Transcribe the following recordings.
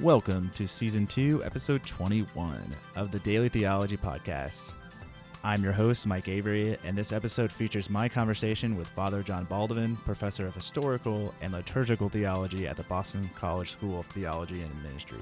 Welcome to Season 2, Episode 21 of the Daily Theology Podcast. I'm your host, Mike Avery, and this episode features my conversation with Father John Baldovin, Professor of Historical and Liturgical Theology at the Boston College School of Theology and Ministry.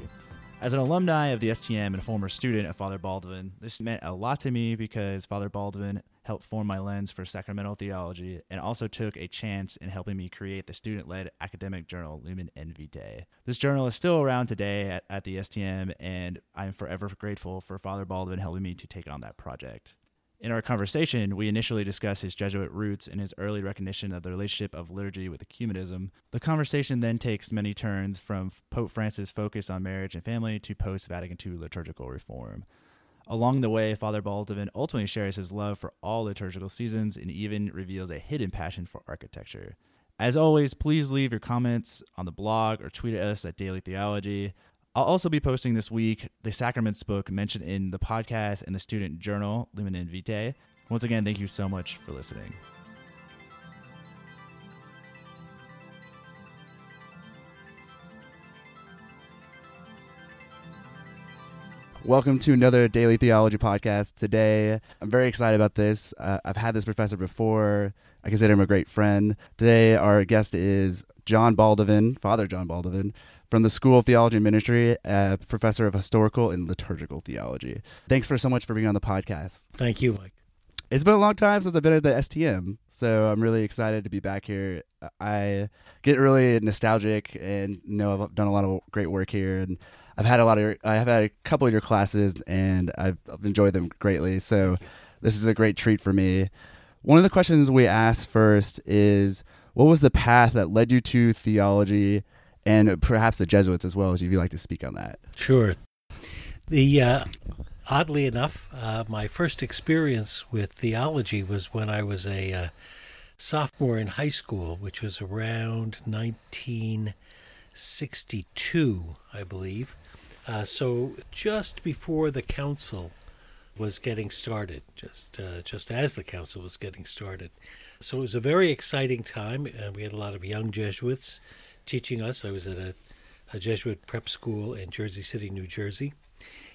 As an alumni of the STM and a former student of Father Baldovin, this meant a lot to me because Father Baldovin helped form my lens for sacramental theology and also took a chance in helping me create the student-led academic journal Lumen Invitae. This journal is still around today at the STM, and I'm forever grateful for Father Baldovin helping me to take on that project. In our conversation, we initially discuss his Jesuit roots and his early recognition of the relationship of liturgy with ecumenism. The conversation then takes many turns from Pope Francis' focus on marriage and family to post-Vatican II liturgical reform. Along the way, Father Baldovin ultimately shares his love for all liturgical seasons and even reveals a hidden passion for architecture. As always, please leave your comments on the blog or tweet at us at Daily Theology. I'll also be posting this week the sacraments book mentioned in the podcast and the student journal, Lumen Invitae. Once again, thank you so much for listening. Welcome to another Daily Theology Podcast. Today, I'm very excited about this. I've had this professor before. I consider him a great friend. Today, our guest is John Baldovin, Father John Baldovin, from the School of Theology and Ministry, Professor of Historical and Liturgical Theology. Thanks so much for being on the podcast. Thank you, Mike. It's been a long time since I've been at the STM, so I'm really excited to be back here. I get really nostalgic and know I've done a lot of great work here, and I've had a couple of your classes, and I've enjoyed them greatly. So this is a great treat for me. One of the questions we asked first is, what was the path that led you to theology, and perhaps the Jesuits as well, as if you'd like to speak on that? Sure. Oddly enough, my first experience with theology was when I was a sophomore in high school, which was around 1962, I believe. So just before the council was getting started, just as the council was getting started. So it was a very exciting time, and we had a lot of young Jesuits teaching us. I was at a Jesuit prep school in Jersey City, New Jersey.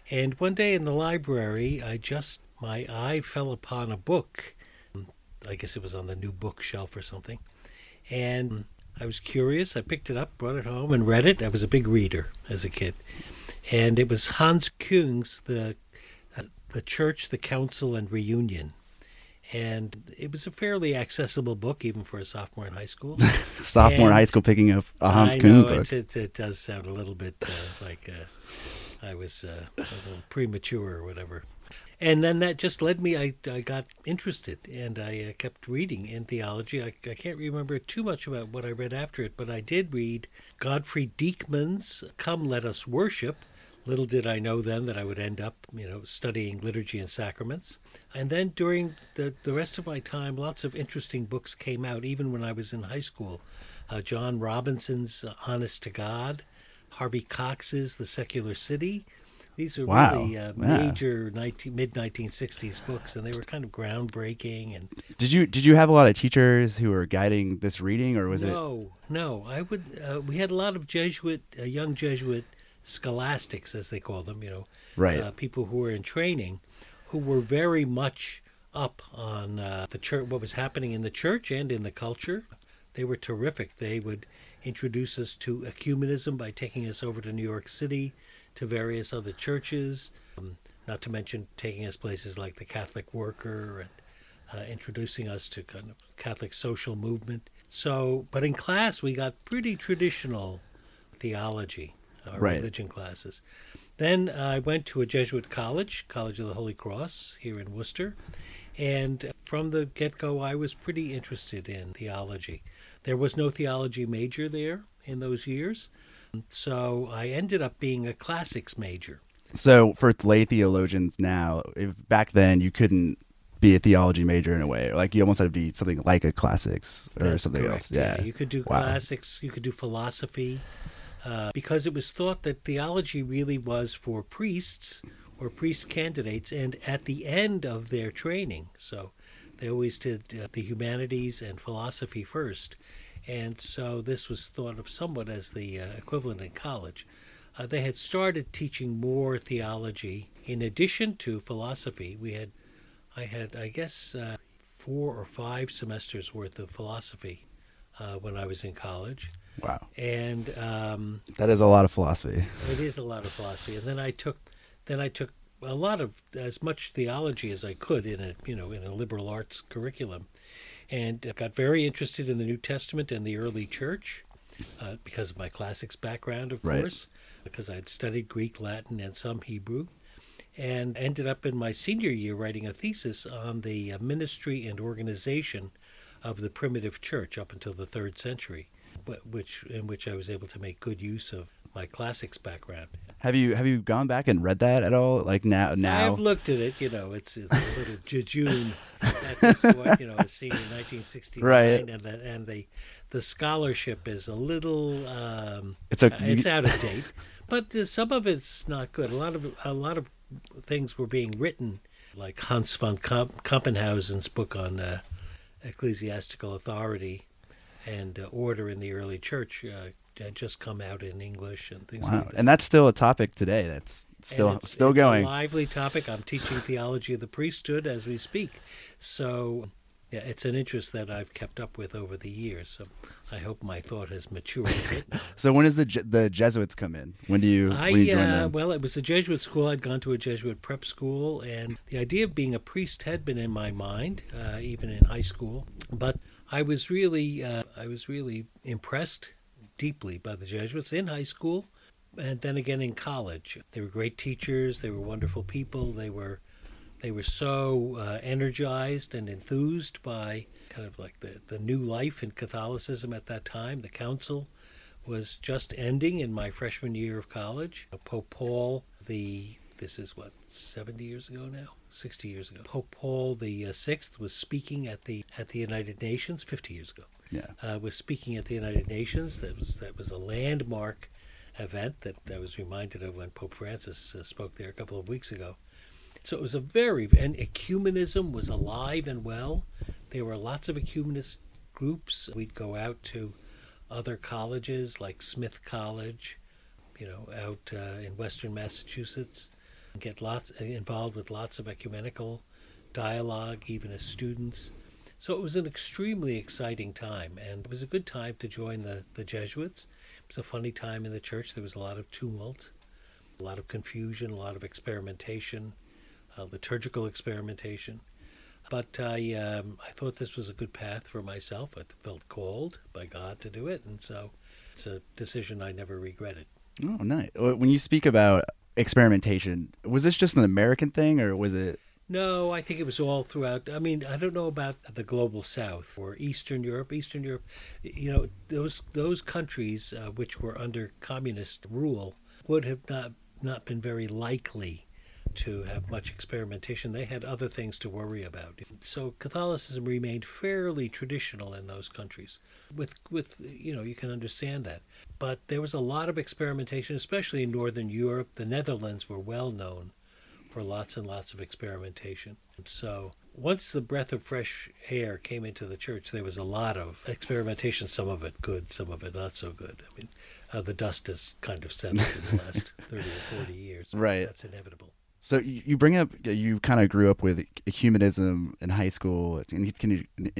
And one day in the library, my eye fell upon a book. I guess it was on the new bookshelf or something. And I was curious. I picked it up, brought it home, and read it. I was a big reader as a kid. And it was Hans Küng's The Church, the Council, and Reunion. And it was a fairly accessible book, even for a sophomore in high school. Sophomore in high school picking up a Hans Küng book. It does sound a little bit like I was a little premature or whatever. And then that just led me, I got interested, and I kept reading in theology. I can't remember too much about what I read after it, but I did read Gottfried Diekmann's Come Let Us Worship. Little did I know then that I would end up, studying liturgy and sacraments. And then during the rest of my time, lots of interesting books came out, even when I was in high school. John Robinson's Honest to God, Harvey Cox's The Secular City. These are really major mid-1960s books, and they were kind of groundbreaking. And did you have a lot of teachers who were guiding this reading, or was No. I would. We had a lot of young Jesuit scholastics, as they call them, right? People who were in training, who were very much up on the church, what was happening in the church and in the culture. They were terrific. They would introduce us to ecumenism by taking us over to New York City, to various other churches, not to mention taking us places like the Catholic Worker and introducing us to kind of Catholic social movement. So, but in class, we got pretty traditional theology. Religion classes. Then I went to a Jesuit college, College of the Holy Cross, here in Worcester. And from the get-go, I was pretty interested in theology. There was no theology major there in those years, so I ended up being a classics major. So for lay theologians now, back then you couldn't be a theology major in a way. Like you almost had to be something like a classics or That's something correct. Else. Yeah. You could do classics, you could do philosophy. Because it was thought that theology really was for priests or priest candidates and at the end of their training. So they always did the humanities and philosophy first. And so this was thought of somewhat as the equivalent in college. They had started teaching more theology. In addition to philosophy, I had 4 or 5 semesters worth of philosophy when I was in college. Wow. And that is a lot of philosophy. It is a lot of philosophy. And then I took a lot of, as much theology as I could in a liberal arts curriculum, and got very interested in the New Testament and the early church because of my classics background, of course, because I had studied Greek, Latin, and some Hebrew, and ended up in my senior year writing a thesis on the ministry and organization of the primitive church up until the 3rd century, in which I was able to make good use of my classics background. Have you gone back and read that at all? Like now? I've looked at it. It's a little jejune at this point. It's seen in 1969, right? And the scholarship is a little it's out of date. But some of it's not good. A lot of things were being written, like Hans von Kampenhausen's book on ecclesiastical authority and order in the early church. Had just come out in English and things like that. And that's still a topic today. That's still going. It's a lively topic. I'm teaching theology of the priesthood as we speak. So yeah, it's an interest that I've kept up with over the years. So I hope my thought has matured a bit. So when does the Jesuits come in? When do you join them? Well, it was a Jesuit school. I'd gone to a Jesuit prep school, and the idea of being a priest had been in my mind, even in high school. But I was really impressed deeply by the Jesuits in high school, and then again in college. They were great teachers. They were wonderful people. They were so energized and enthused by kind of like the new life in Catholicism at that time. The council was just ending in my freshman year of college. Pope Paul, this is 60 years ago. Pope Paul the Sixth was speaking at the United Nations 50 years ago. Yeah. Was speaking at the United Nations. That was a landmark event that I was reminded of when Pope Francis spoke there a couple of weeks ago. So it was and ecumenism was alive and well. There were lots of ecumenist groups. We'd go out to other colleges like Smith College, out in Western Massachusetts, and get involved with lots of ecumenical dialogue, even as students. So it was an extremely exciting time, and it was a good time to join the Jesuits. It was a funny time in the church. There was a lot of tumult, a lot of confusion, a lot of experimentation, liturgical experimentation. But I thought this was a good path for myself. I felt called by God to do it, and so it's a decision I never regretted. Oh, nice. When you speak about experimentation, was this just an American thing, or was it... No, I think it was all throughout. I mean, I don't know about the global South or Eastern Europe. Eastern Europe, those countries which were under communist rule would have not been very likely to have much experimentation. They had other things to worry about. So Catholicism remained fairly traditional in those countries. With you can understand that. But there was a lot of experimentation, especially in Northern Europe. The Netherlands were well known for lots and lots of experimentation. So once the breath of fresh air came into the church, there was a lot of experimentation, some of it good, some of it not so good. I mean, the dust has kind of settled in the last 30 or 40 years. Right. That's inevitable. So you bring up, you kind of grew up with ecumenism in high school and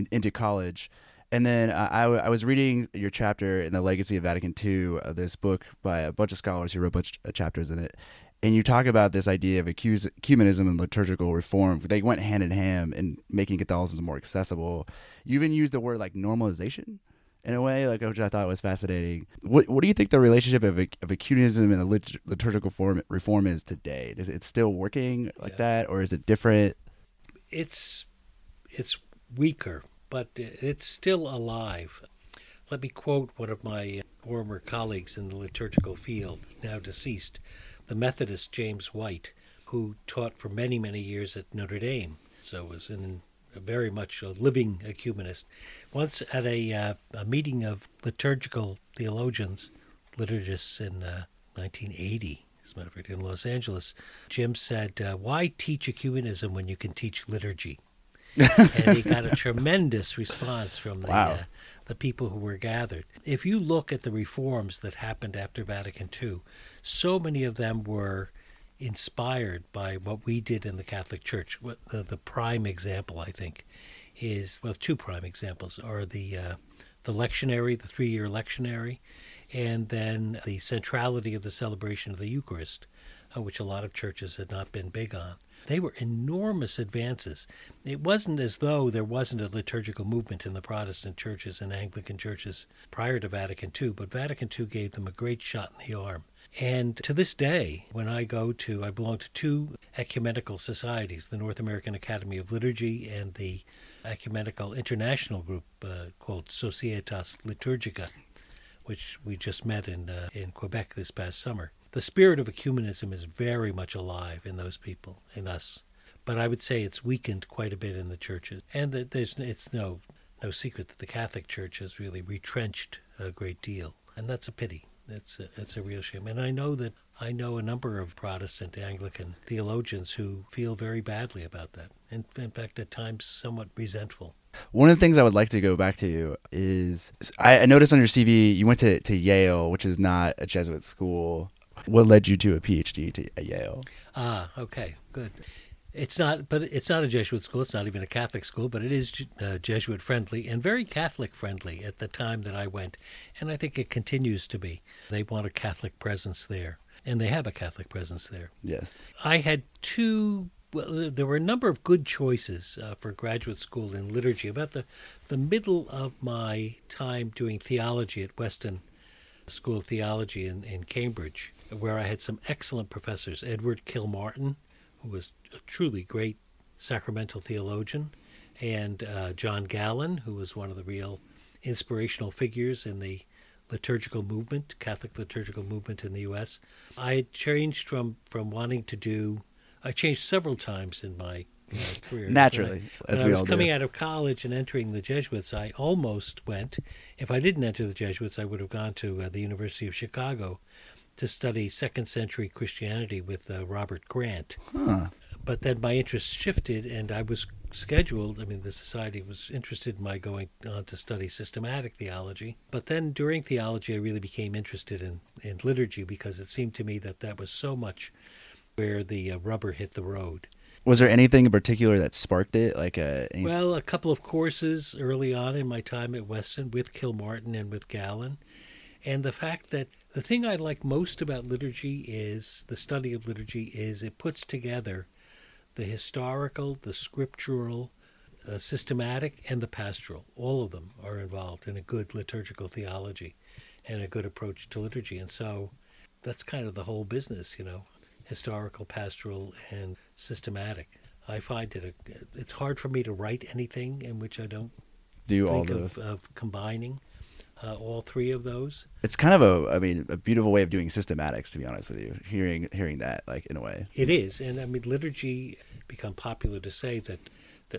into college. And then I was reading your chapter in The Legacy of Vatican II, this book by a bunch of scholars who wrote a bunch of chapters in it. And you talk about this idea of ecumenism and liturgical reform. They went hand in hand in making Catholicism more accessible. You even used the word like normalization in a way, like which I thought was fascinating. What do you think the relationship of ecumenism and liturgical reform is today? Is it still working like that, or is it different? It's weaker, but it's still alive. Let me quote one of my former colleagues in the liturgical field, now deceased, the Methodist James White, who taught for many, many years at Notre Dame, so was very much a living ecumenist. Once at a meeting of liturgical theologians, liturgists in 1980, as a matter of fact, in Los Angeles, Jim said, why teach ecumenism when you can teach liturgy? and he got a tremendous response from the people who were gathered. If you look at the reforms that happened after Vatican II, so many of them were inspired by what we did in the Catholic Church. The prime example, I think, is, well, two prime examples are the lectionary, the three-year lectionary, and then the centrality of the celebration of the Eucharist, which a lot of churches had not been big on. They were enormous advances. It wasn't as though there wasn't a liturgical movement in the Protestant churches and Anglican churches prior to Vatican II, but Vatican II gave them a great shot in the arm. And to this day, when I belong to two ecumenical societies, the North American Academy of Liturgy and the ecumenical international group called Societas Liturgica, which we just met in Quebec this past summer. The spirit of ecumenism is very much alive in those people, in us. But I would say it's weakened quite a bit in the churches. And it's no secret that the Catholic Church has really retrenched a great deal. And that's a pity. It's a real shame. And I know a number of Protestant Anglican theologians who feel very badly about that. And in fact, at times, somewhat resentful. One of the things I would like to go back to is, I noticed on your CV, you went to Yale, which is not a Jesuit school. What led you to a PhD at Yale? Ah, okay, good. It's not a Jesuit school. It's not even a Catholic school, but it is Jesuit friendly and very Catholic friendly at the time that I went. And I think it continues to be. They want a Catholic presence there, and they have a Catholic presence there. Yes. I had there were a number of good choices for graduate school in liturgy. About the middle of my time doing theology at Weston School of Theology in Cambridge, where I had some excellent professors, Edward Kilmartin, who was a truly great sacramental theologian, and John Gallen, who was one of the real inspirational figures in the liturgical movement, Catholic liturgical movement in the U.S. I had changed from wanting to do, I changed several times in my career. Naturally, as we all do. When I was coming out of college and entering the Jesuits, I almost went. If I didn't enter the Jesuits, I would have gone to the University of Chicago to study second-century Christianity with Robert Grant. Huh. But then my interest shifted, and I was scheduled. I mean, the Society was interested in my going on to study systematic theology. But then during theology, I really became interested in liturgy because it seemed to me that was so much where the rubber hit the road. Was there anything in particular that sparked it? Well, a couple of courses early on in my time at Weston with Kilmartin and with Gallen. And the fact that the thing I like most about liturgy is, the study of liturgy is, it puts together the historical, the scriptural, systematic, and the pastoral. All of them are involved in a good liturgical theology and a good approach to liturgy. And so that's kind of the whole business, historical, pastoral, and systematic. I find it's hard for me to write anything in which I don't do all those of combining. All three of those. It's kind of a beautiful way of doing systematics, to be honest with you, hearing that, in a way. It is. And liturgy, become popular to say that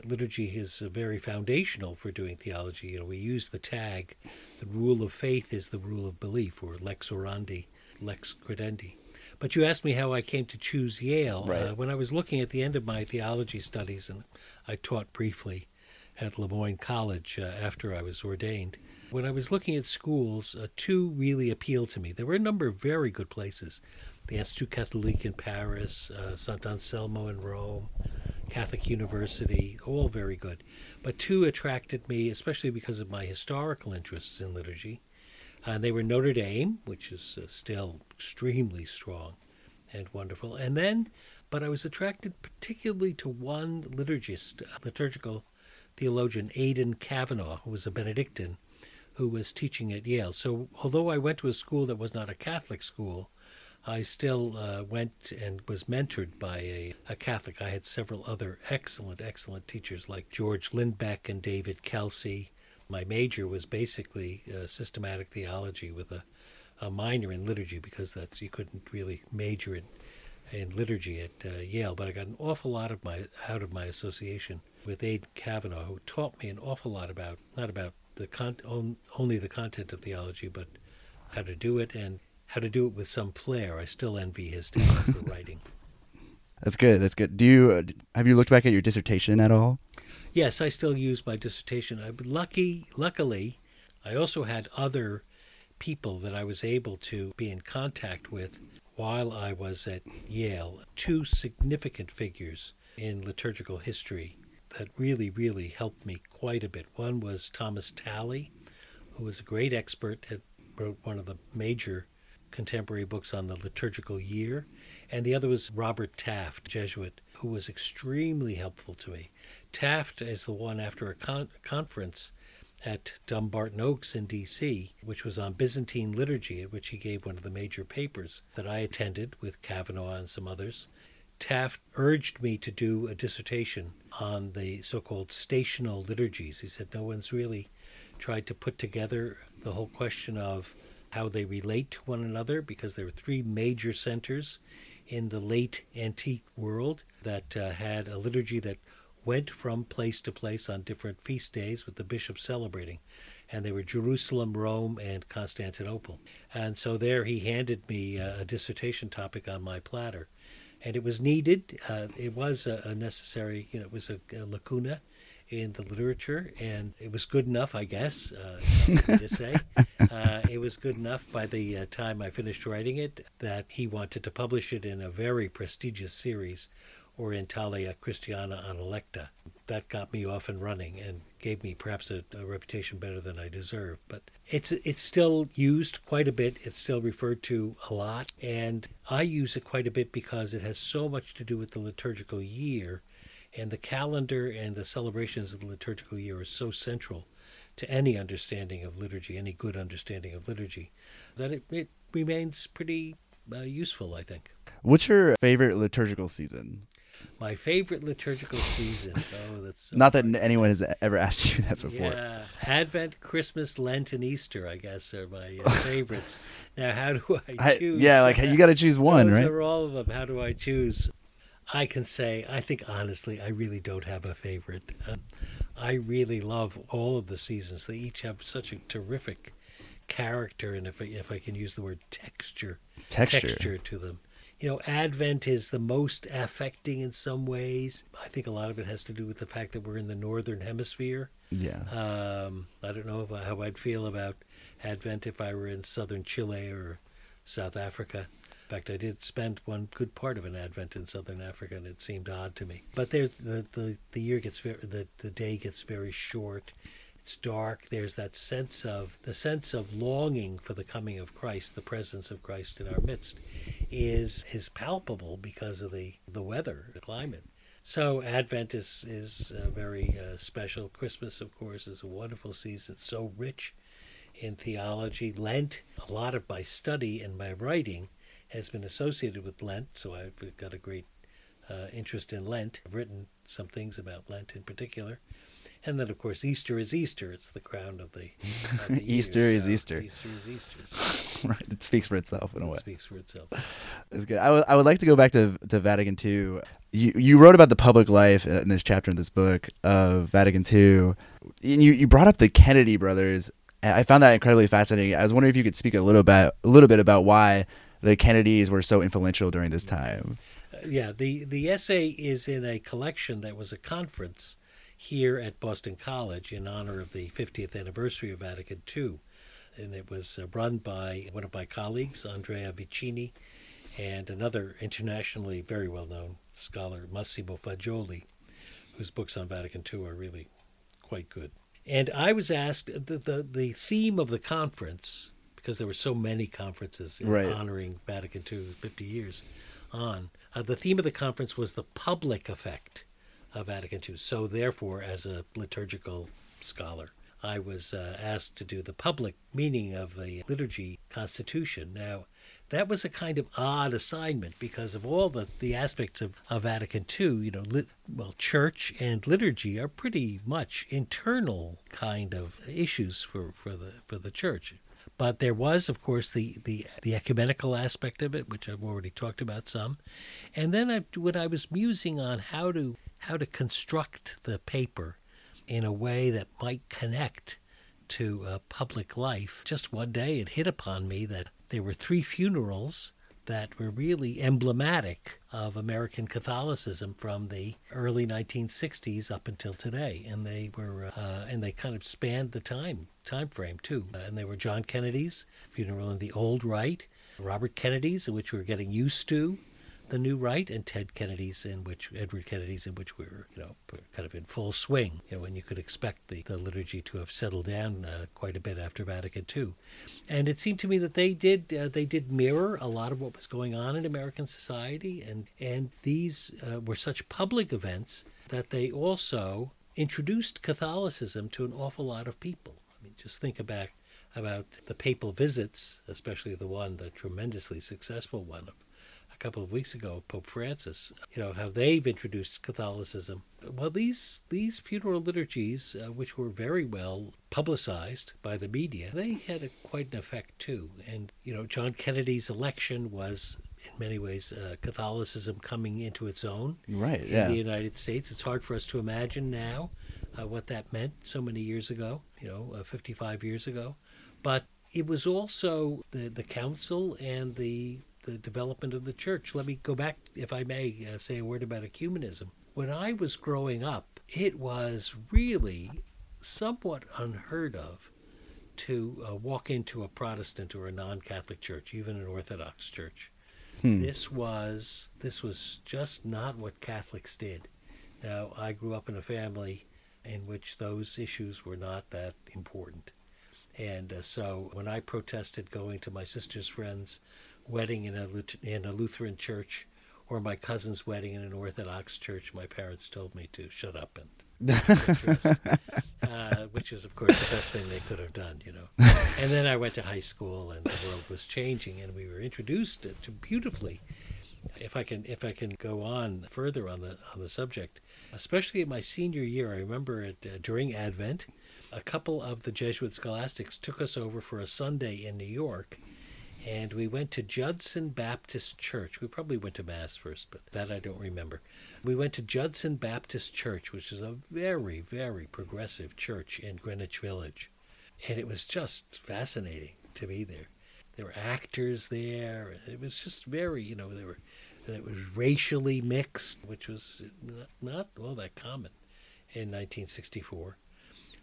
liturgy is very foundational for doing theology. We use the tag, the rule of faith is the rule of belief, or lex orandi, lex credendi. But you asked me how I came to choose Yale. Right. When I was looking at the end of my theology studies, and I taught briefly at Le Moyne College after I was ordained, when I was looking at schools, two really appealed to me. There were a number of very good places. The Institut Catholique in Paris, Sant'Anselmo in Rome, Catholic University, all very good. But two attracted me, especially because of my historical interests in liturgy. And they were Notre Dame, which is still extremely strong and wonderful. But I was attracted particularly to one liturgical theologian, Aidan Kavanagh, who was a Benedictine, who was teaching at Yale. So although I went to a school that was not a Catholic school, I still went and was mentored by a Catholic. I had several other excellent, excellent teachers like George Lindbeck and David Kelsey. My major was basically systematic theology with a minor in liturgy, because you couldn't really major in liturgy at Yale. But I got an awful lot out of my association with Aidan Kavanagh, who taught me an awful lot about, not about only the content of theology, but how to do it, and how to do it with some flair. I still envy his talent for writing. That's good. Do you have you looked back at your dissertation at all? Yes, I still use my dissertation. I luckily, I also had other people that I was able to be in contact with while I was at Yale, two significant figures in liturgical history that really, really helped me quite a bit. One was Thomas Talley, who was a great expert, had wrote one of the major contemporary books on the liturgical year, and the other was Robert Taft, Jesuit, who was extremely helpful to me. Taft is the one after a conference at Dumbarton Oaks in D.C., which was on Byzantine liturgy, at which he gave one of the major papers that I attended with Kavanagh and some others. Taft urged me to do a dissertation on the so-called stational liturgies. He said no one's really tried to put together the whole question of how they relate to one another, because there were three major centers in the late antique world that had a liturgy that went from place to place on different feast days with the bishop celebrating. And they were Jerusalem, Rome, and Constantinople. And so there he handed me a dissertation topic on my platter. And it was needed. It was a necessary, it was a lacuna in the literature, and it was good enough, I guess, to say. It was good enough by the time I finished writing it that he wanted to publish it in a very prestigious series, Orientalia Christiana on Electa. That got me off and running and gave me perhaps a reputation better than I deserved. But it's still used quite a bit. It's still referred to a lot. And I use it quite a bit because it has so much to do with the liturgical year. And the calendar and the celebrations of the liturgical year are so central to any understanding of liturgy, any good understanding of liturgy, that it remains pretty useful, I think. What's your favorite liturgical season? My favorite liturgical season. Oh, that's so not hard. That anyone has ever asked you that before. Yeah, Advent, Christmas, Lent, and Easter, I guess, are my favorites. Now, how do I choose? You got to choose one, right? Those are all of them. How do I choose? I can say, I think honestly, I really don't have a favorite. I really love all of the seasons. They each have such a terrific character, and if I can use the word texture to them. Advent is the most affecting in some ways. I think a lot of it has to do with the fact that we're in the Northern Hemisphere. Yeah. I don't know how I'd feel about Advent if I were in southern Chile or South Africa. In fact, I did spend one good part of an Advent in Southern Africa, and it seemed odd to me. But there's the year gets very, the day gets very short. It's dark. There's that sense of longing for the coming of Christ. The presence of Christ in our midst is palpable because of the weather, the climate. So Advent is very special. Christmas, of course, is a wonderful season. It's so rich in theology. Lent, a lot of my study and my writing has been associated with Lent, so I've got a great interest in Lent. I've written some things about Lent in particular. And then, of course, Easter is Easter. It's the crown of the Easter year, Easter. Easter is Easter. So. Right. It speaks for itself in a way. It speaks for itself. That's good. I would like to go back to Vatican II. You wrote about the public life in this chapter in this book of Vatican II. And you brought up the Kennedy brothers. I found that incredibly fascinating. I was wondering if you could speak a little bit about why the Kennedys were so influential during this time. The essay is in a collection that was a conference here at Boston College in honor of the 50th anniversary of Vatican II. And it was run by one of my colleagues, Andrea Vicini, and another internationally very well-known scholar, Massimo Fagioli, whose books on Vatican II are really quite good. And I was asked, the theme of the conference, because there were so many conferences honoring Vatican II 50 years on. The theme of the conference was the public effect of Vatican II. So therefore, as a liturgical scholar, I was asked to do the public meaning of the liturgy constitution. Now, that was a kind of odd assignment because of all the aspects of Vatican II, church and liturgy are pretty much internal kind of issues for the church. But there was, of course, the ecumenical aspect of it, which I've already talked about some. And then when I was musing on how to construct the paper in a way that might connect to public life, just one day it hit upon me that there were three funerals that were really emblematic of American Catholicism from the early 1960s up until today, and they were and they kind of spanned the time frame too. And they were John Kennedy's funeral in the old rite, Robert Kennedy's, in which we were getting used to the new rite, and Ted Kennedy's, in which Edward Kennedy's, in which we were, kind of in full swing, and you could expect the liturgy to have settled down quite a bit after Vatican II. And it seemed to me that they did mirror a lot of what was going on in American society, and these were such public events that they also introduced Catholicism to an awful lot of people. I mean, just think about the papal visits, especially the tremendously successful one of a couple of weeks ago, Pope Francis, how they've introduced Catholicism. Well, these funeral liturgies, which were very well publicized by the media, they had quite an effect too. And, John Kennedy's election was, in many ways, Catholicism coming into its own in the United States. It's hard for us to imagine now what that meant so many years ago, 55 years ago. But it was also the council and the development of the church. Let me go back, if I may, say a word about ecumenism. When I was growing up, it was really somewhat unheard of to walk into a Protestant or a non-Catholic church, even an Orthodox church. This was just not what Catholics did. Now, I grew up in a family in which those issues were not that important. And so when I protested going to my sister's friends' wedding in a Lutheran church, or my cousin's wedding in an Orthodox church, my parents told me to shut up and which is, of course, the best thing they could have done, And then I went to high school, and the world was changing, and we were introduced to beautifully. If I can go on further on the subject, especially in my senior year, I remember during Advent, a couple of the Jesuit scholastics took us over for a Sunday in New York. And we went to Judson Baptist Church. We probably went to Mass first, but that I don't remember. We went to Judson Baptist Church, which is a very, very progressive church in Greenwich Village. And it was just fascinating to be there. There were actors there. It was just very, it was racially mixed, which was not all that common in 1964.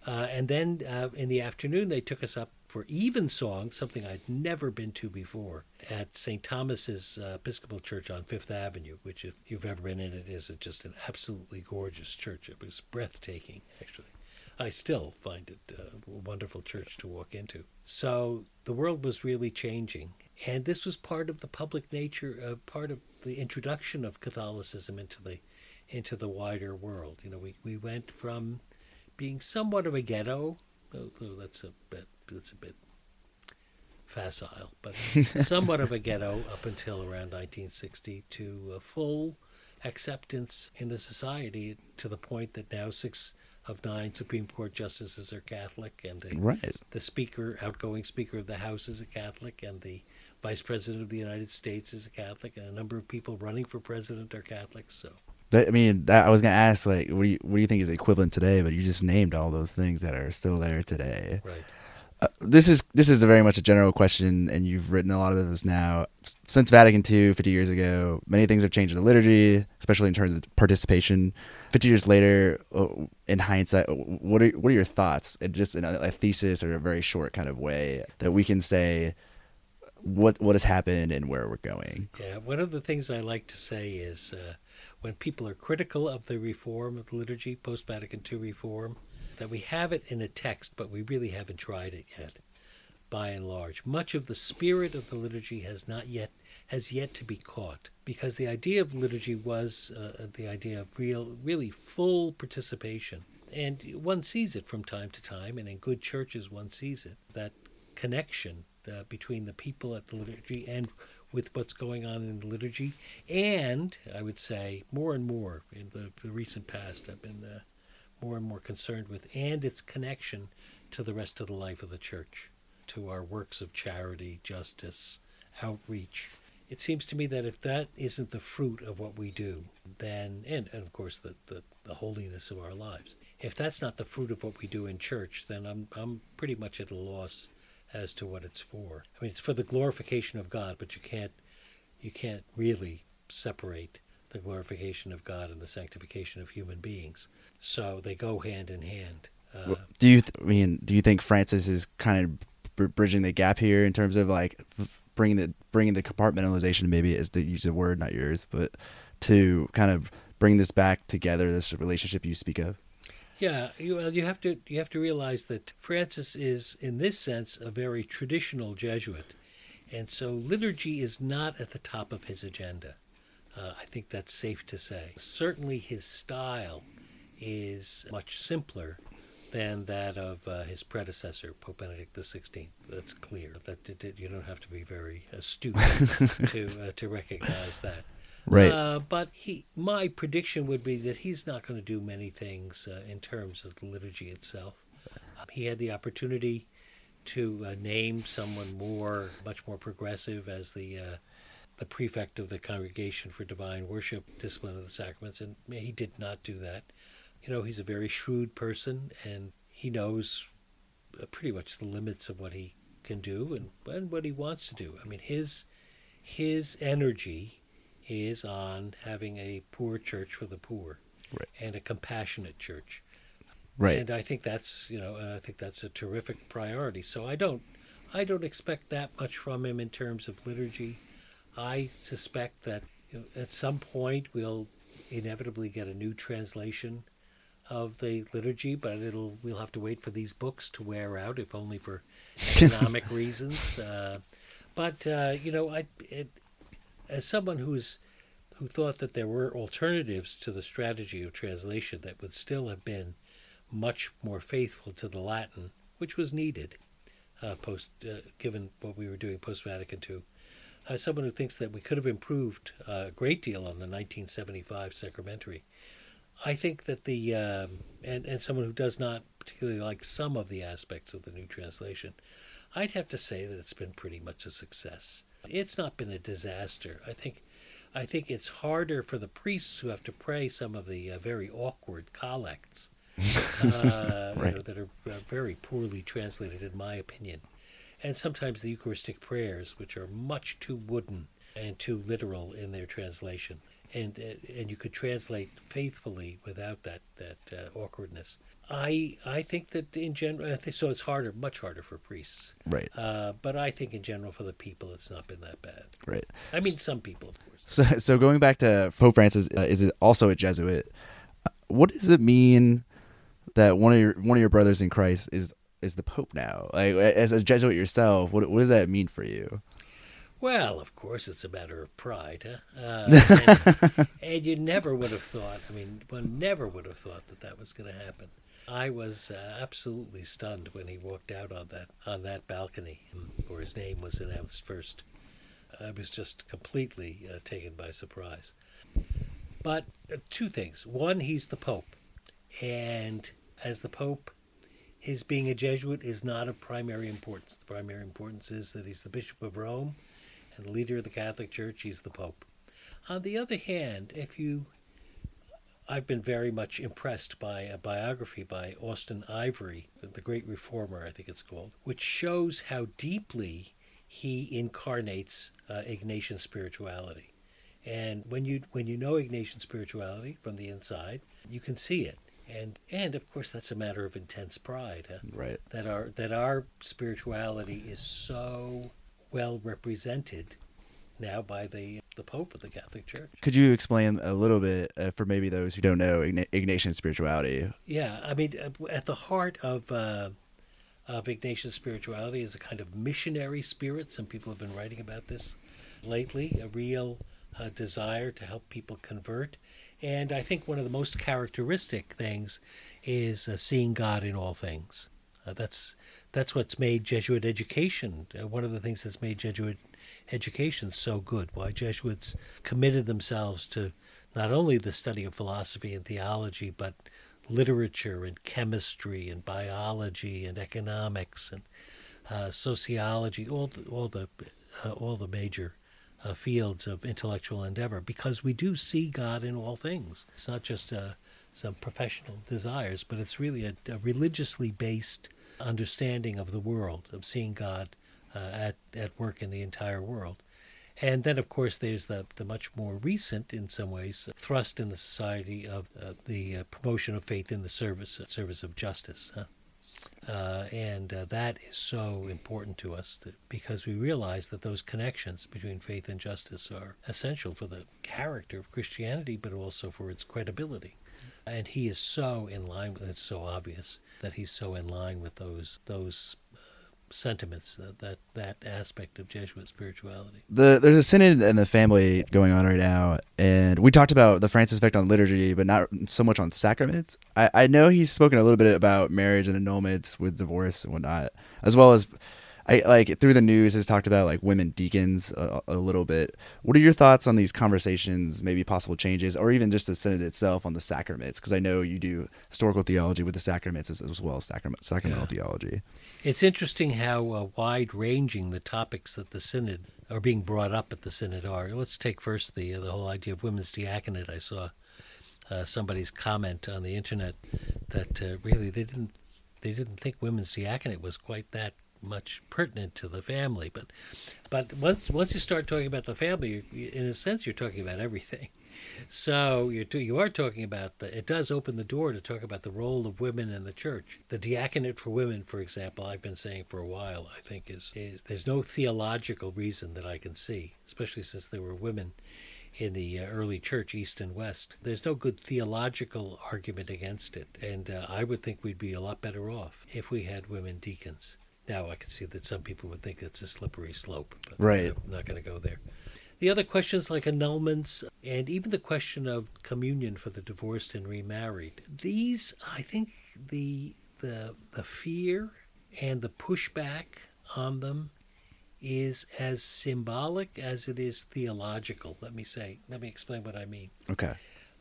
And then in the afternoon, they took us up for Evensong, something I'd never been to before, at St. Thomas's Episcopal Church on Fifth Avenue, which, if you've ever been in it, is just an absolutely gorgeous church. It was breathtaking, actually. I still find it a wonderful church to walk into. So the world was really changing. And this was part of the public nature, part of the introduction of Catholicism into the wider world. We went from being somewhat of a ghetto, although that's a bit facile, but somewhat of a ghetto up until around 1960, to a full acceptance in the society, to the point that now 6 of 9 Supreme Court justices are Catholic, and the speaker, outgoing Speaker of the House, is a Catholic, and the Vice President of the United States is a Catholic, and a number of people running for president are Catholics, so... I was going to ask, what do you think is equivalent today? But you just named all those things that are still there today. Right. This is very much a general question, and you've written a lot of this now. Since Vatican II, 50 years ago, many things have changed in the liturgy, especially in terms of participation. 50 years later, in hindsight, what are your thoughts? And just in a thesis or a very short kind of way that we can say what has happened and where we're going. Yeah, one of the things I like to say is... when people are critical of the reform of the liturgy, post-Vatican II reform, that we have it in a text, but we really haven't tried it yet, by and large. Much of the spirit of the liturgy has yet to be caught, because the idea of liturgy was the idea of really full participation. And one sees it from time to time, and in good churches one sees it, that connection between the people at the liturgy and with what's going on in the liturgy. And I would say more and more in the recent past, I've been more and more concerned with and its connection to the rest of the life of the church, to our works of charity, justice, outreach. It seems to me that if that isn't the fruit of what we do, then, and of course the holiness of our lives, if that's not the fruit of what we do in church, then I'm pretty much at a loss as to what it's for. I mean, it's for the glorification of God, but you can't you can't really separate the glorification of God and the sanctification of human beings. So they go hand in hand. Do you think Francis is kind of bridging the gap here in terms of like bringing the compartmentalization, maybe is the use of the word, not yours, but to kind of bring this back together, this relationship you speak of? Yeah, you have to realize that Francis is, in this sense, a very traditional Jesuit, and so liturgy is not at the top of his agenda. I think that's safe to say. Certainly his style is much simpler than that of his predecessor, Pope Benedict XVI. That's clear. That you don't have to be very astute to recognize that. Right. But my prediction would be that he's not going to do many things in terms of the liturgy itself. He had the opportunity to name someone much more progressive as the prefect of the Congregation for Divine Worship, Discipline of the Sacraments, and he did not do that. You know, he's a very shrewd person, and he knows pretty much the limits of what he can do and what he wants to do. I mean, his energy is on having a poor church for the poor, right, and a compassionate church. Right. And I think that's, you know, a terrific priority. So I don't expect that much from him in terms of liturgy. I suspect that, you know, at some point we'll inevitably get a new translation of the liturgy, but we'll have to wait for these books to wear out, if only for economic reasons. As someone who thought that there were alternatives to the strategy of translation that would still have been much more faithful to the Latin, which was needed, given what we were doing post Vatican II, someone who thinks that we could have improved a great deal on the 1975 Sacramentary. I think that and someone who does not particularly like some of the aspects of the new translation, I'd have to say that it's been pretty much a success. It's not been a disaster. I think it's harder for the priests who have to pray some of the very awkward collects right, that are very poorly translated, in my opinion, and sometimes the Eucharistic prayers, which are much too wooden and too literal in their translation. And you could translate faithfully without that awkwardness. I think that in general, so it's harder, much harder for priests. Right. But I think in general for the people, it's not been that bad. Right. I mean, some people, of course. So going back to Pope Francis, is also a Jesuit. What does it mean that one of your brothers in Christ is the Pope now? Like, as a Jesuit yourself, what does that mean for you? Well, of course, it's a matter of pride, huh? And you never would have thought, I mean, one never would have thought that was going to happen. I was absolutely stunned when he walked out on that balcony, or his name was announced first. I was just completely taken by surprise. But two things. One, he's the Pope. And as the Pope, his being a Jesuit is not of primary importance. The primary importance is that he's the Bishop of Rome, and leader of the Catholic Church. He's the Pope. On the other hand, I've been very much impressed by a biography by Austin Ivory, The Great Reformer, I think it's called, which shows how deeply he incarnates Ignatian spirituality. And when you know Ignatian spirituality from the inside, you can see it. And of course, that's a matter of intense pride, huh? Right? That our spirituality is so well represented now by the Pope of the Catholic Church. Could you explain a little bit for maybe those who don't know Ignatian spirituality? Yeah, I mean, at the heart of Ignatian spirituality is a kind of missionary spirit. Some people have been writing about this lately, a real desire to help people convert. And I think one of the most characteristic things is seeing God in all things. That's what's made Jesuit education, one of the things that's made Jesuit education so good, why Jesuits committed themselves to not only the study of philosophy and theology, but literature and chemistry and biology and economics and sociology, all the major fields of intellectual endeavor, because we do see God in all things. It's not just some professional desires, but it's really a religiously based understanding of the world, of seeing God at work in the entire world. And then, of course, there's the much more recent, in some ways, thrust in the society of the promotion of faith in the service of justice. And that is so important to us because we realize that those connections between faith and justice are essential for the character of Christianity, but also for its credibility. And he is so in line with, it's so obvious that he's so in line with those sentiments, that aspect of Jesuit spirituality. There's a synod in the family going on right now, and we talked about the Francis effect on liturgy, but not so much on sacraments. I know he's spoken a little bit about marriage and annulments with divorce and whatnot, as well as through the news has talked about like women deacons a little bit. What are your thoughts on these conversations, maybe possible changes, or even just the synod itself on the sacraments? Because I know you do historical theology with the sacraments as well as sacramental theology. It's interesting how wide-ranging the topics that the synod are being brought up at the synod are. Let's take first the whole idea of women's diaconate. I saw somebody's comment on the internet that really they didn't think women's diaconate was quite that much pertinent to the family, but once you start talking about the family, in a sense you're talking about everything. So you are talking about it does open the door to talk about the role of women in the church. The diaconate for women, for example, I've been saying for a while, I think is there's no theological reason that I can see, especially since there were women in the early church, East and West. There's no good theological argument against it, and I would think we'd be a lot better off if we had women deacons. Now, I can see that some people would think it's a slippery slope, but right. I'm not going to go there. The other questions like annulments and even the question of communion for the divorced and remarried, these, I think the fear and the pushback on them is as symbolic as it is theological, Let me explain what I mean. Okay.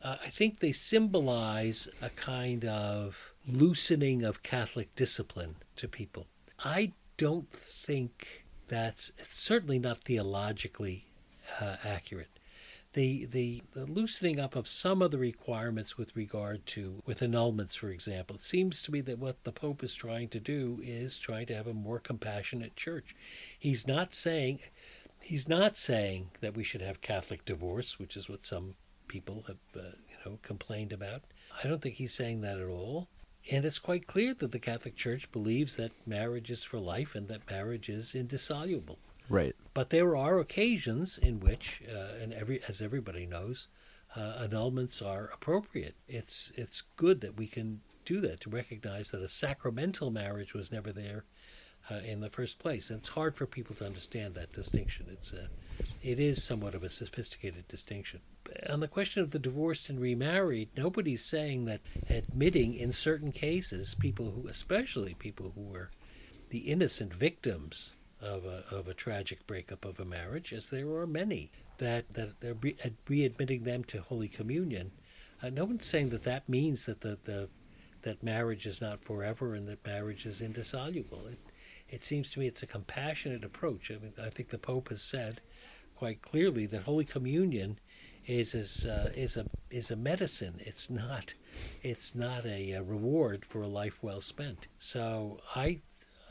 I think they symbolize a kind of loosening of Catholic discipline to people. I don't think that's certainly not theologically accurate. The loosening up of some of the requirements with annulments, for example, it seems to me that what the Pope is trying to do is trying to have a more compassionate church. He's not saying that we should have Catholic divorce, which is what some people have complained about. I don't think he's saying that at all. And it's quite clear that the Catholic Church believes that marriage is for life and that marriage is indissoluble. Right. But there are occasions in which, as everybody knows, annulments are appropriate. It's good that we can do that, to recognize that a sacramental marriage was never there in the first place. And it's hard for people to understand that distinction. It is somewhat of a sophisticated distinction. On the question of the divorced and remarried, nobody's saying that admitting in certain cases especially people who were the innocent victims of a tragic breakup of a marriage, as there are many, that readmitting them to Holy Communion. No one's saying that means that that marriage is not forever and that marriage is indissoluble. It seems to me it's a compassionate approach. I mean, I think the Pope has said quite clearly that Holy Communion is a medicine. It's not a reward for a life well spent. So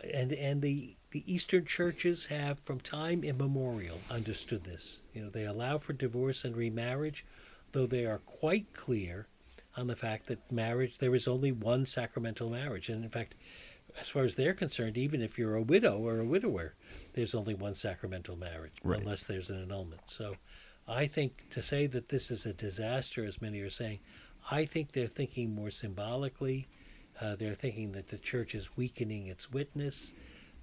the Eastern churches have from time immemorial understood this. They allow for divorce and remarriage, though they are quite clear on the fact that marriage, there is only one sacramental marriage, and in fact, as far as they're concerned, even if you're a widow or a widower, there's only one sacramental marriage, right, unless there's an annulment. So I think to say that this is a disaster, as many are saying, I think they're thinking more symbolically. They're thinking that the church is weakening its witness,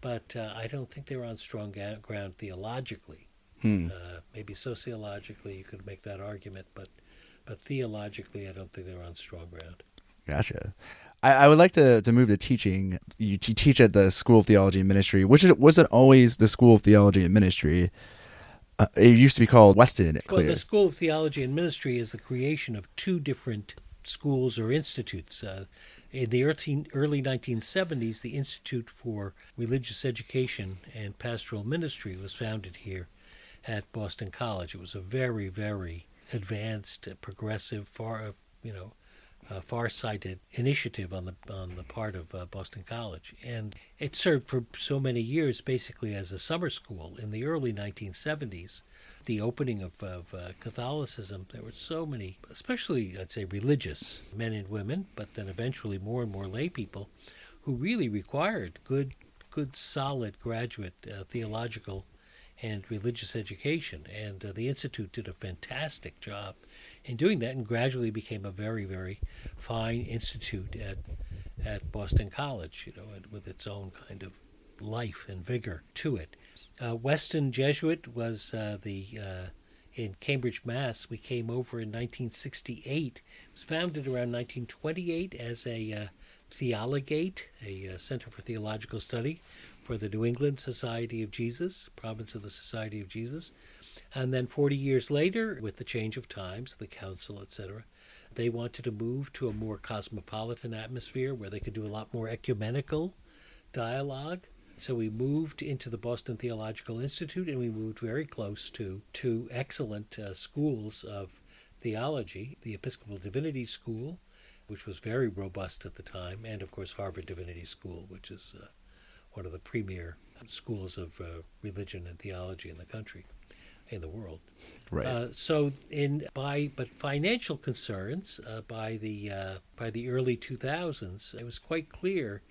but I don't think they're on strong ground theologically. Maybe sociologically you could make that argument, but theologically I don't think they're on strong ground. Gotcha. I would like to move to teaching. You teach at the School of Theology and Ministry, which wasn't always the School of Theology and Ministry. It used to be called Weston. Well, the School of Theology and Ministry is the creation of two different schools or institutes. In the early 1970s, the Institute for Religious Education and Pastoral Ministry was founded here at Boston College. It was a very, very advanced, progressive, far-sighted initiative on the part of Boston College. And it served for so many years basically as a summer school. In the early 1970s, the opening of Catholicism, there were so many, especially, I'd say, religious men and women, but then eventually more and more lay people, who really required good, solid graduate theological and religious education. And the Institute did a fantastic job in doing that and gradually became a very, very fine institute at Boston College, you know, with its own kind of life and vigor to it. Weston Jesuit was in Cambridge, Mass. We came over in 1968. It was founded around 1928 as a Theologate, a Center for Theological Study for the New England Society of Jesus, province of the Society of Jesus. And then 40 years later, with the change of times, the council, etc., they wanted to move to a more cosmopolitan atmosphere where they could do a lot more ecumenical dialogue. So we moved into the Boston Theological Institute, and we moved very close to two excellent schools of theology, the Episcopal Divinity School, which was very robust at the time, and of course Harvard Divinity School, which is one of the premier schools of religion and theology in the country, in the world. Right. But financial concerns by the early 2000s, it was quite clear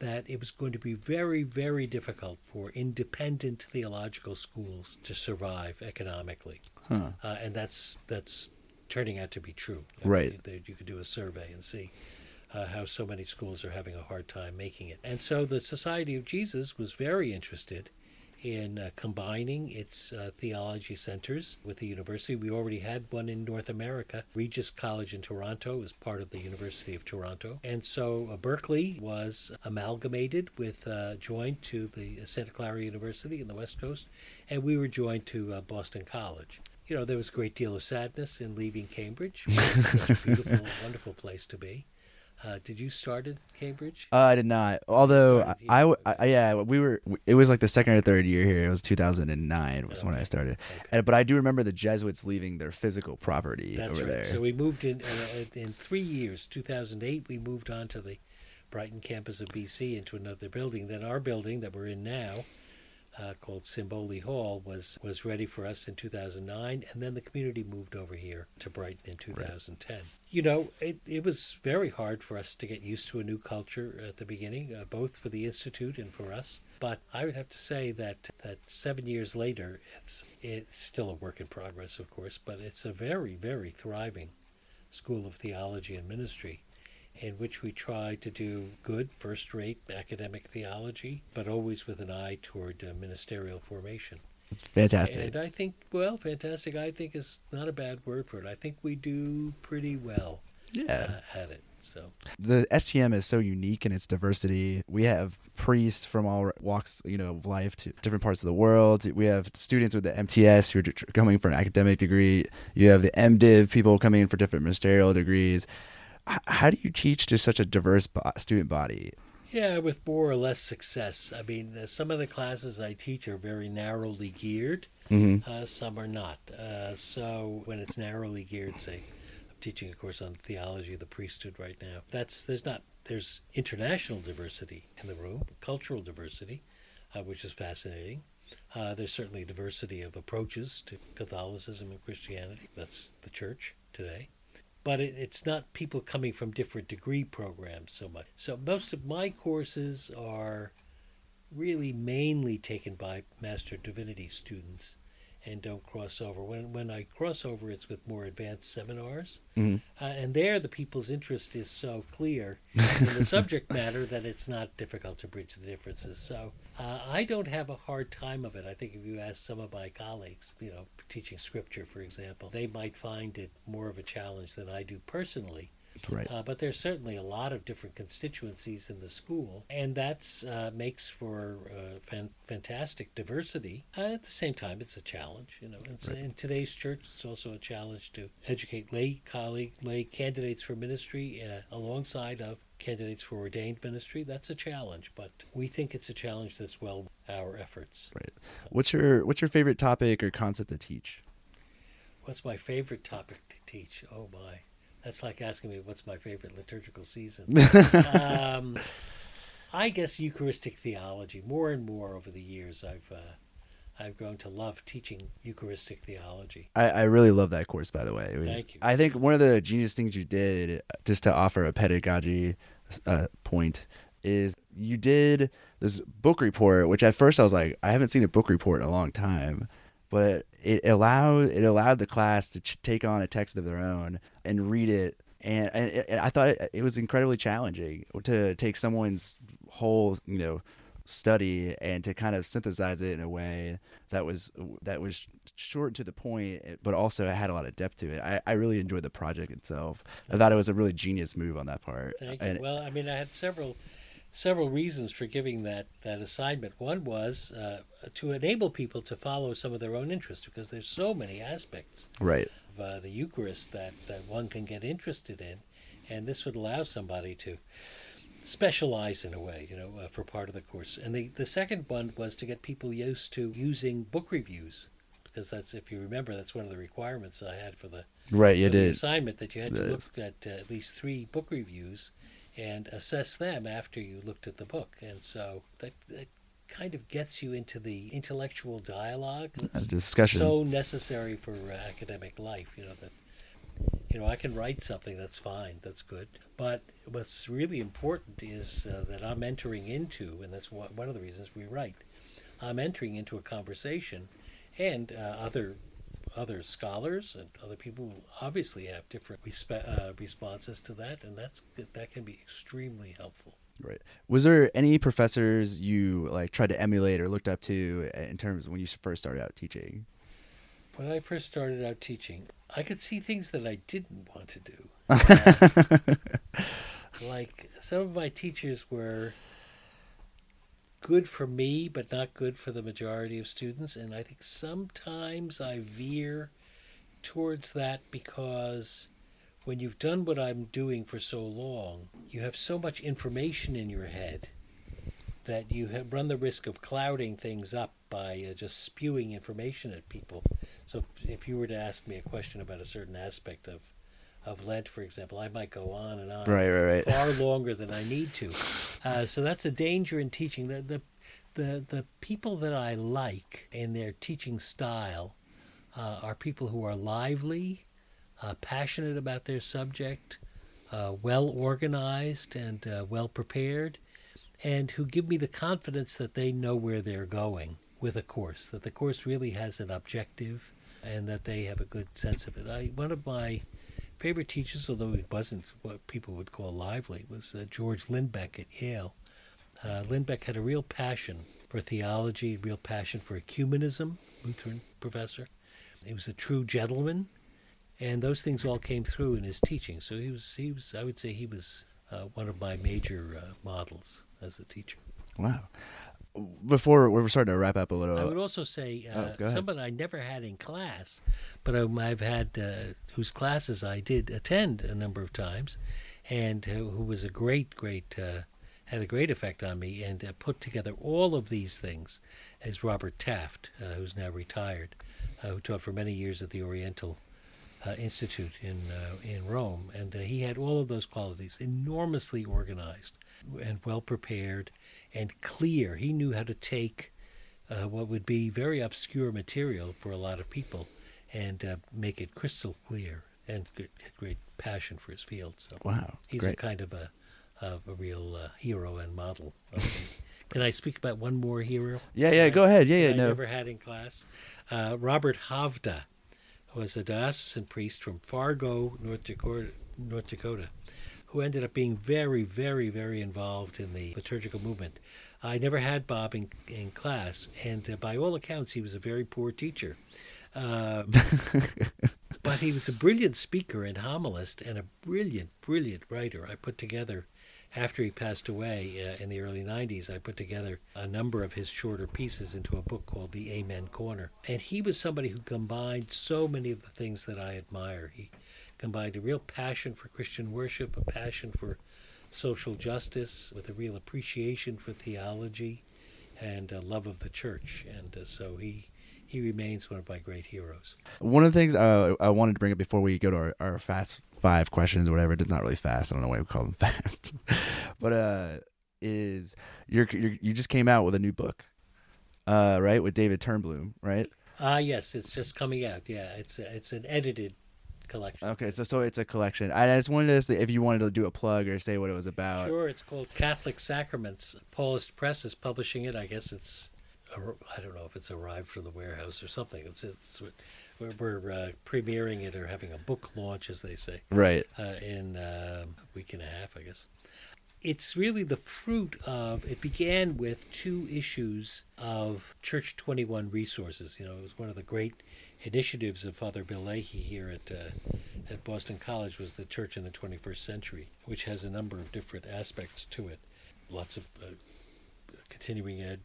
that it was going to be very, very difficult for independent theological schools to survive economically, and that's turning out to be true. Right. You could do a survey and see how so many schools are having a hard time making it. And so the Society of Jesus was very interested in combining its theology centers with the university. We already had one in North America. Regis College in Toronto is part of the University of Toronto. And so Berkeley was amalgamated with, joined to the Santa Clara University in the West Coast, and we were joined to Boston College. You know, there was a great deal of sadness in leaving Cambridge. Such a beautiful, wonderful place to be. Did you start in Cambridge? I did not. Although, it was like the second or third year here. It was 2009 was when I started. Okay. But I do remember the Jesuits leaving their physical property there. So we moved in 3 years. 2008, we moved on to the Brighton campus of BC into another building. Then our building that we're in now, called Simboli Hall, was ready for us in 2009, and then the community moved over here to Brighton in 2010. Right. You know, it was very hard for us to get used to a new culture at the beginning, both for the Institute and for us. But I would have to say that 7 years later, it's still a work in progress, of course, but it's a very, very thriving school of theology and ministry, in which we try to do good, first-rate academic theology, but always with an eye toward ministerial formation. It's fantastic. And I think, fantastic, I think is not a bad word for it. I think we do pretty well at it. So the STM is so unique in its diversity. We have priests from all walks, of life, to different parts of the world. We have students with the MTS who are coming for an academic degree. You have the MDiv people coming in for different ministerial degrees. How do you teach to such a diverse student body? Yeah, with more or less success. I mean, some of the classes I teach are very narrowly geared. Mm-hmm. Some are not. So when it's narrowly geared, say, I'm teaching a course on theology of the priesthood right now. There's international diversity in the room, cultural diversity, which is fascinating. There's certainly diversity of approaches to Catholicism and Christianity. That's the church today. But it's not people coming from different degree programs so much. So most of my courses are really mainly taken by Master Divinity students and don't cross over. When I cross over, it's with more advanced seminars. Mm-hmm. And there the people's interest is so clear in the subject matter that it's not difficult to bridge the differences. So I don't have a hard time of it. I think if you ask some of my colleagues, teaching scripture, for example, they might find it more of a challenge than I do personally. Right. But there's certainly a lot of different constituencies in the school, and that makes for fantastic diversity. At the same time, it's a challenge. In today's church, it's also a challenge to educate lay candidates for ministry alongside of candidates for ordained ministry. That's a challenge, but we think it's a challenge that's well worth our efforts. Right. What's your favorite topic or concept to teach? What's my favorite topic to teach? Oh my. That's like asking me what's my favorite liturgical season. I guess Eucharistic theology. More and more over the years, I've grown to love teaching Eucharistic theology. I really love that course, by the way. It was, thank you. I think one of the genius things you did, just to offer a pedagogy point, is you did this book report, which at first I was like, I haven't seen a book report in a long time, but it allowed the class to take on a text of their own and read it. And I thought it was incredibly challenging to take someone's whole, study and to kind of synthesize it in a way that was short to the point, but also had a lot of depth to it. I really enjoyed the project itself. I thought it was a really genius move on that part. Thank you. Well, I had several reasons for giving that assignment. One was to enable people to follow some of their own interests, because there's so many aspects right. of the Eucharist that one can get interested in, and this would allow somebody to specialize in a way, for part of the course. And the second one was to get people used to using book reviews, because that's, if you remember, that's one of the requirements I had for the right. You did assignment that you had to look at least 3 book reviews and assess them after you looked at the book. And so that kind of gets you into the intellectual dialogue that's discussion so necessary for academic life. I can write something, that's fine, that's good. But what's really important is that I'm entering into, and that's one of the reasons we write, I'm entering into a conversation, and other scholars and other people obviously have different responses to that, and that can be extremely helpful. Right. Was there any professors you tried to emulate or looked up to in terms of when you first started out teaching? When I first started out teaching, I could see things that I didn't want to do. Like some of my teachers were good for me, but not good for the majority of students. And I think sometimes I veer towards that, because when you've done what I'm doing for so long, you have so much information in your head that you have run the risk of clouding things up by just spewing information at people. So if you were to ask me a question about a certain aspect of Lent, for example, I might go on and on right. far longer than I need to. So that's a danger in teaching. The people that I like in their teaching style are people who are lively, passionate about their subject, well organized and well prepared, and who give me the confidence that they know where they're going with a course, that the course really has an objective and that they have a good sense of it. One of my favorite teachers, although he wasn't what people would call lively, was George Lindbeck at Yale. Lindbeck had a real passion for theology, a real passion for ecumenism, Lutheran professor. He was a true gentleman, and those things all came through in his teaching. So he was I would say he was one of my major models as a teacher. Wow. Before we're starting to wrap up a little, I would also say someone I never had in class, but I've had whose classes I did attend a number of times, and who was a great had a great effect on me and put together all of these things, is Robert Taft, who's now retired, who taught for many years at the Oriental Institute in Rome, and he had all of those qualities. Enormously organized and well prepared and clear. He knew how to take what would be very obscure material for a lot of people and make it crystal clear, and had great passion for his field. So wow, he's great. A kind of a real hero and model. Can I speak about one more hero? Yeah, go ahead. I never had in class. Robert Havda was a diocesan priest from Fargo, North Dakota, who ended up being very, very, very involved in the liturgical movement. I never had Bob in class, and by all accounts, he was a very poor teacher. But he was a brilliant speaker and homilist and a brilliant, brilliant writer. I put together, after he passed away in the early 90s, I put together a number of his shorter pieces into a book called The Amen Corner. And he was somebody who combined so many of the things that I admire. He combined a real passion for Christian worship, a passion for social justice, with a real appreciation for theology and a love of the church. And so he he remains one of my great heroes. One of the things I wanted to bring up before we go to our fast five questions or whatever, it's not really fast, I don't know why we call them fast, but is you just came out with a new book, right? With David Turnbloom, right? Yes, it's just coming out. Yeah, it's an edited collection. Okay, so it's a collection. I just wanted to see if you wanted to do a plug or say what it was about. Sure, it's called Catholic Sacraments. Paulist Press is publishing it. I guess it's, I don't know if it's arrived from the warehouse or something. It's we're premiering it or having a book launch, as they say. Right. In a week and a half, I guess. It's really the fruit of, it began with two issues of Church 21 Resources. You know, it was one of the great initiatives of Father Bill Leahy here at Boston College, was the Church in the 21st Century, which has a number of different aspects to it. Lots of continuing ed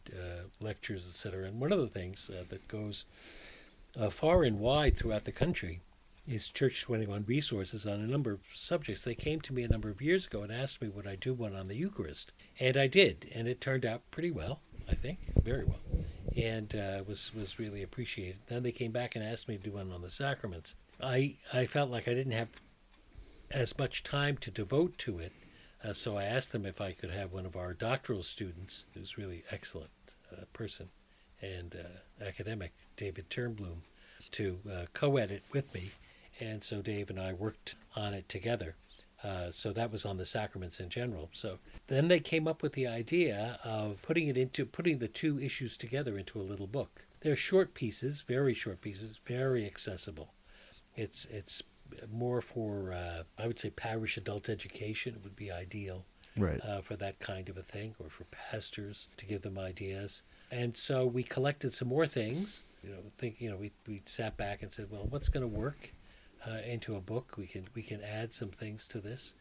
lectures, etc. And one of the things that goes far and wide throughout the country is Church 21 Resources on a number of subjects. They came to me a number of years ago and asked me would I do one on the Eucharist. And I did, and it turned out pretty well, I think, very well, and was really appreciated. Then they came back and asked me to do one on the sacraments. I felt like I didn't have as much time to devote to it, so I asked them if I could have one of our doctoral students, who's really excellent person and academic, David Turnbloom, to co-edit with me. And so Dave and I worked on it together. So that was on the sacraments in general. So then they came up with the idea of putting the two issues together into a little book. They're short pieces, very accessible. It's more for, I would say, parish adult education. It would be ideal, right, for that kind of a thing, or for pastors to give them ideas. And so we collected some more things. You know, we sat back and said, well, what's going to work? Into a book, we can add some things to this.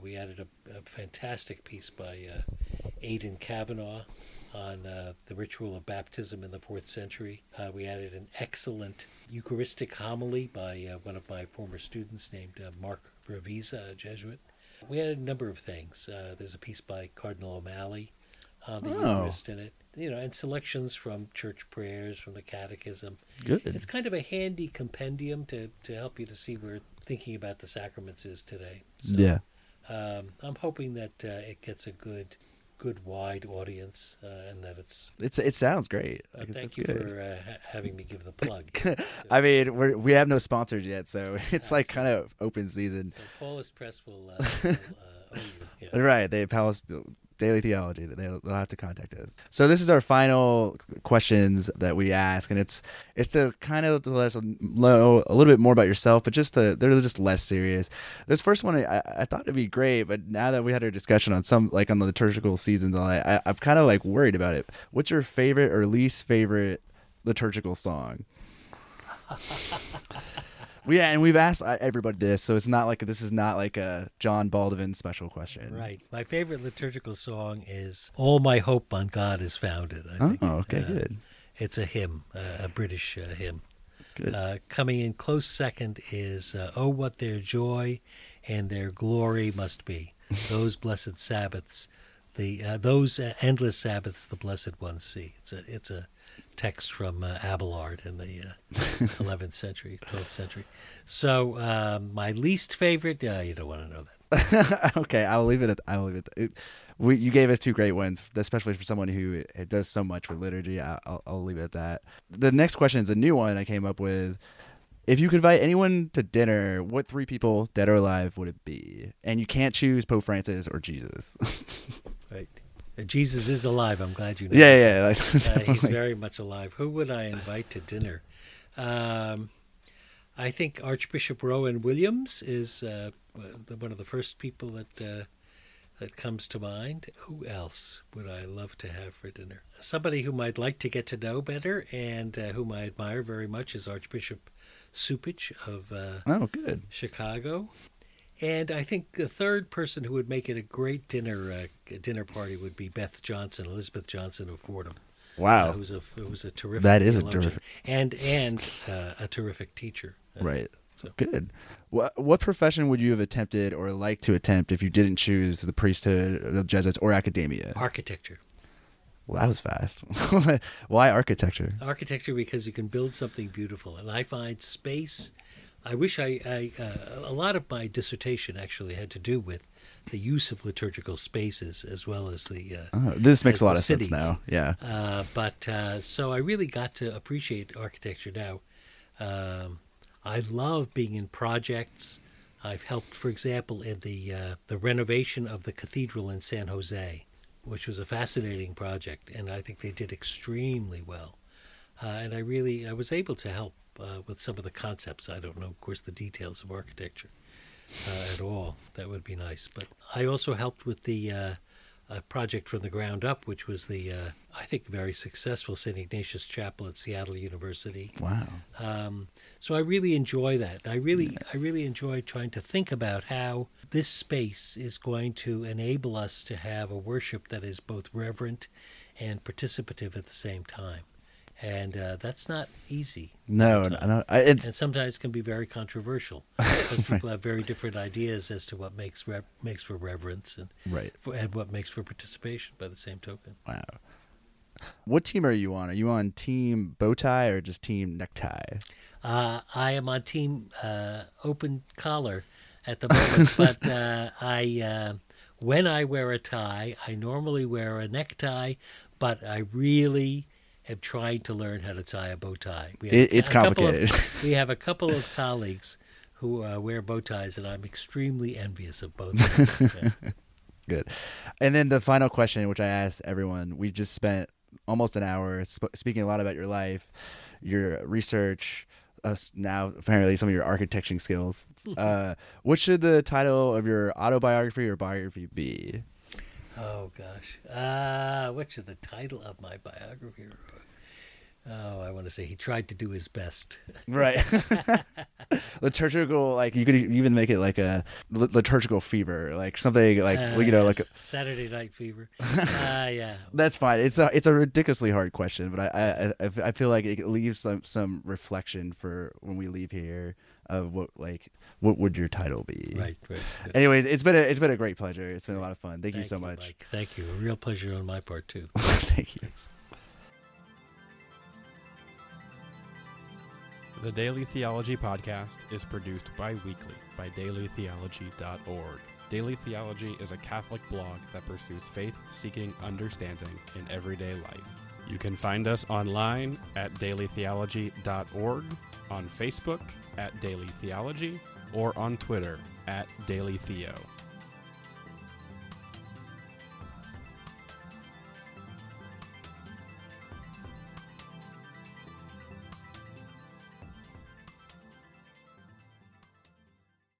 We added a fantastic piece by Aidan Kavanagh on the ritual of baptism in the 4th century. We added an excellent Eucharistic homily by one of my former students named Mark Ravisa, a Jesuit. We added a number of things. There's a piece by Cardinal O'Malley on the Eucharist in it. You know, and selections from church prayers, from the catechism. Good. It's kind of a handy compendium to help you to see where thinking about the sacraments is today. So, yeah. I'm hoping that it gets a good wide audience, and that it sounds great. Thank you good. For having me give the plug. I mean, we have no sponsors yet, so it's like kind of open season. So Paulist Press will owe you. Yeah. Right. They Paulist. Daily Theology, that they'll have to contact us. So this is our final questions that we ask, and it's to kind of let us know a little bit more about yourself, but they're just less serious. This first one I thought it'd be great, but now that we had our discussion on some, like on the liturgical seasons, I'm kind of like worried about it. What's your favorite or least favorite liturgical song? Yeah, and we've asked everybody this, so this is not like a John Baldovin special question. Right. My favorite liturgical song is "All My Hope on God Is Founded." I think. Okay, good. It's a hymn, a British hymn. Good. Coming in close second is "Oh, what their joy and their glory must be, those blessed Sabbaths, those endless Sabbaths the blessed ones see." It's a text from Abelard in the 12th century. So my least favorite, you don't want to know that. Okay, I'll leave it at that. You gave us two great ones, especially for someone who does so much with liturgy. I'll leave it at that. The next question is a new one I came up with. If you could invite anyone to dinner, what three people, dead or alive, would it be? And you can't choose Pope Francis or Jesus. Right. Jesus is alive. I'm glad you know. Yeah, he's very much alive. Who would I invite to dinner? I think Archbishop Rowan Williams is one of the first people that comes to mind. Who else would I love to have for dinner? Somebody whom I'd like to get to know better and whom I admire very much is Archbishop Supich of Chicago. And I think the third person who would make it a great dinner party would be Elizabeth Johnson of Fordham. Wow, who's a terrific theologian, and a terrific teacher. Right. So good. What profession would you have attempted or like to attempt if you didn't choose the priesthood, the Jesuits, or academia? Architecture. Well, that was fast. Why architecture? Architecture, because you can build something beautiful. And I find space. I wish I a lot of my dissertation actually had to do with the use of liturgical spaces as well as the this makes a lot of sense now. Yeah. So I really got to appreciate architecture now. I love being in projects. I've helped, for example, in the renovation of the cathedral in San Jose, which was a fascinating project, and I think they did extremely well. And I was able to help with some of the concepts. I don't know, of course, the details of architecture at all. That would be nice. But I also helped with the project from the ground up, which was the, I think, very successful St. Ignatius Chapel at Seattle University. Wow. So I really enjoy that. I really enjoy trying to think about how this space is going to enable us to have a worship that is both reverent and participative at the same time. And that's not easy. And sometimes can be very controversial because people have very different ideas as to what makes for reverence and and what makes for participation. By the same token, wow. What team are you on? Are you on team bow tie or just team necktie? I am on team open collar at the moment, but when I wear a tie, I normally wear a necktie, but I really am trying to learn how to tie a bow tie. It's complicated. We have a couple of colleagues who wear bow ties, and I'm extremely envious of both of them. Yeah. Good. And then the final question, which I asked everyone, we just spent almost an hour speaking a lot about your life, your research, now apparently some of your architecting skills. What should the title of your autobiography or biography be? Oh, gosh. What should the title of my biography be? Oh, I want to say he tried to do his best. Right. Liturgical, like you could even make it like a liturgical fever, like something like, like a Saturday Night Fever. Yeah. That's fine. It's a ridiculously hard question, but I feel like it leaves some reflection for when we leave here of what would your title be? Right. Anyways, it's been a great pleasure. It's been a lot of fun. Thank you so much. Mike. Thank you. A real pleasure on my part too. Thank you. Thanks. The Daily Theology Podcast is produced bi-weekly by dailytheology.org. Daily Theology is a Catholic blog that pursues faith-seeking understanding in everyday life. You can find us online at dailytheology.org, on Facebook at Daily Theology, or on Twitter at Daily Theo.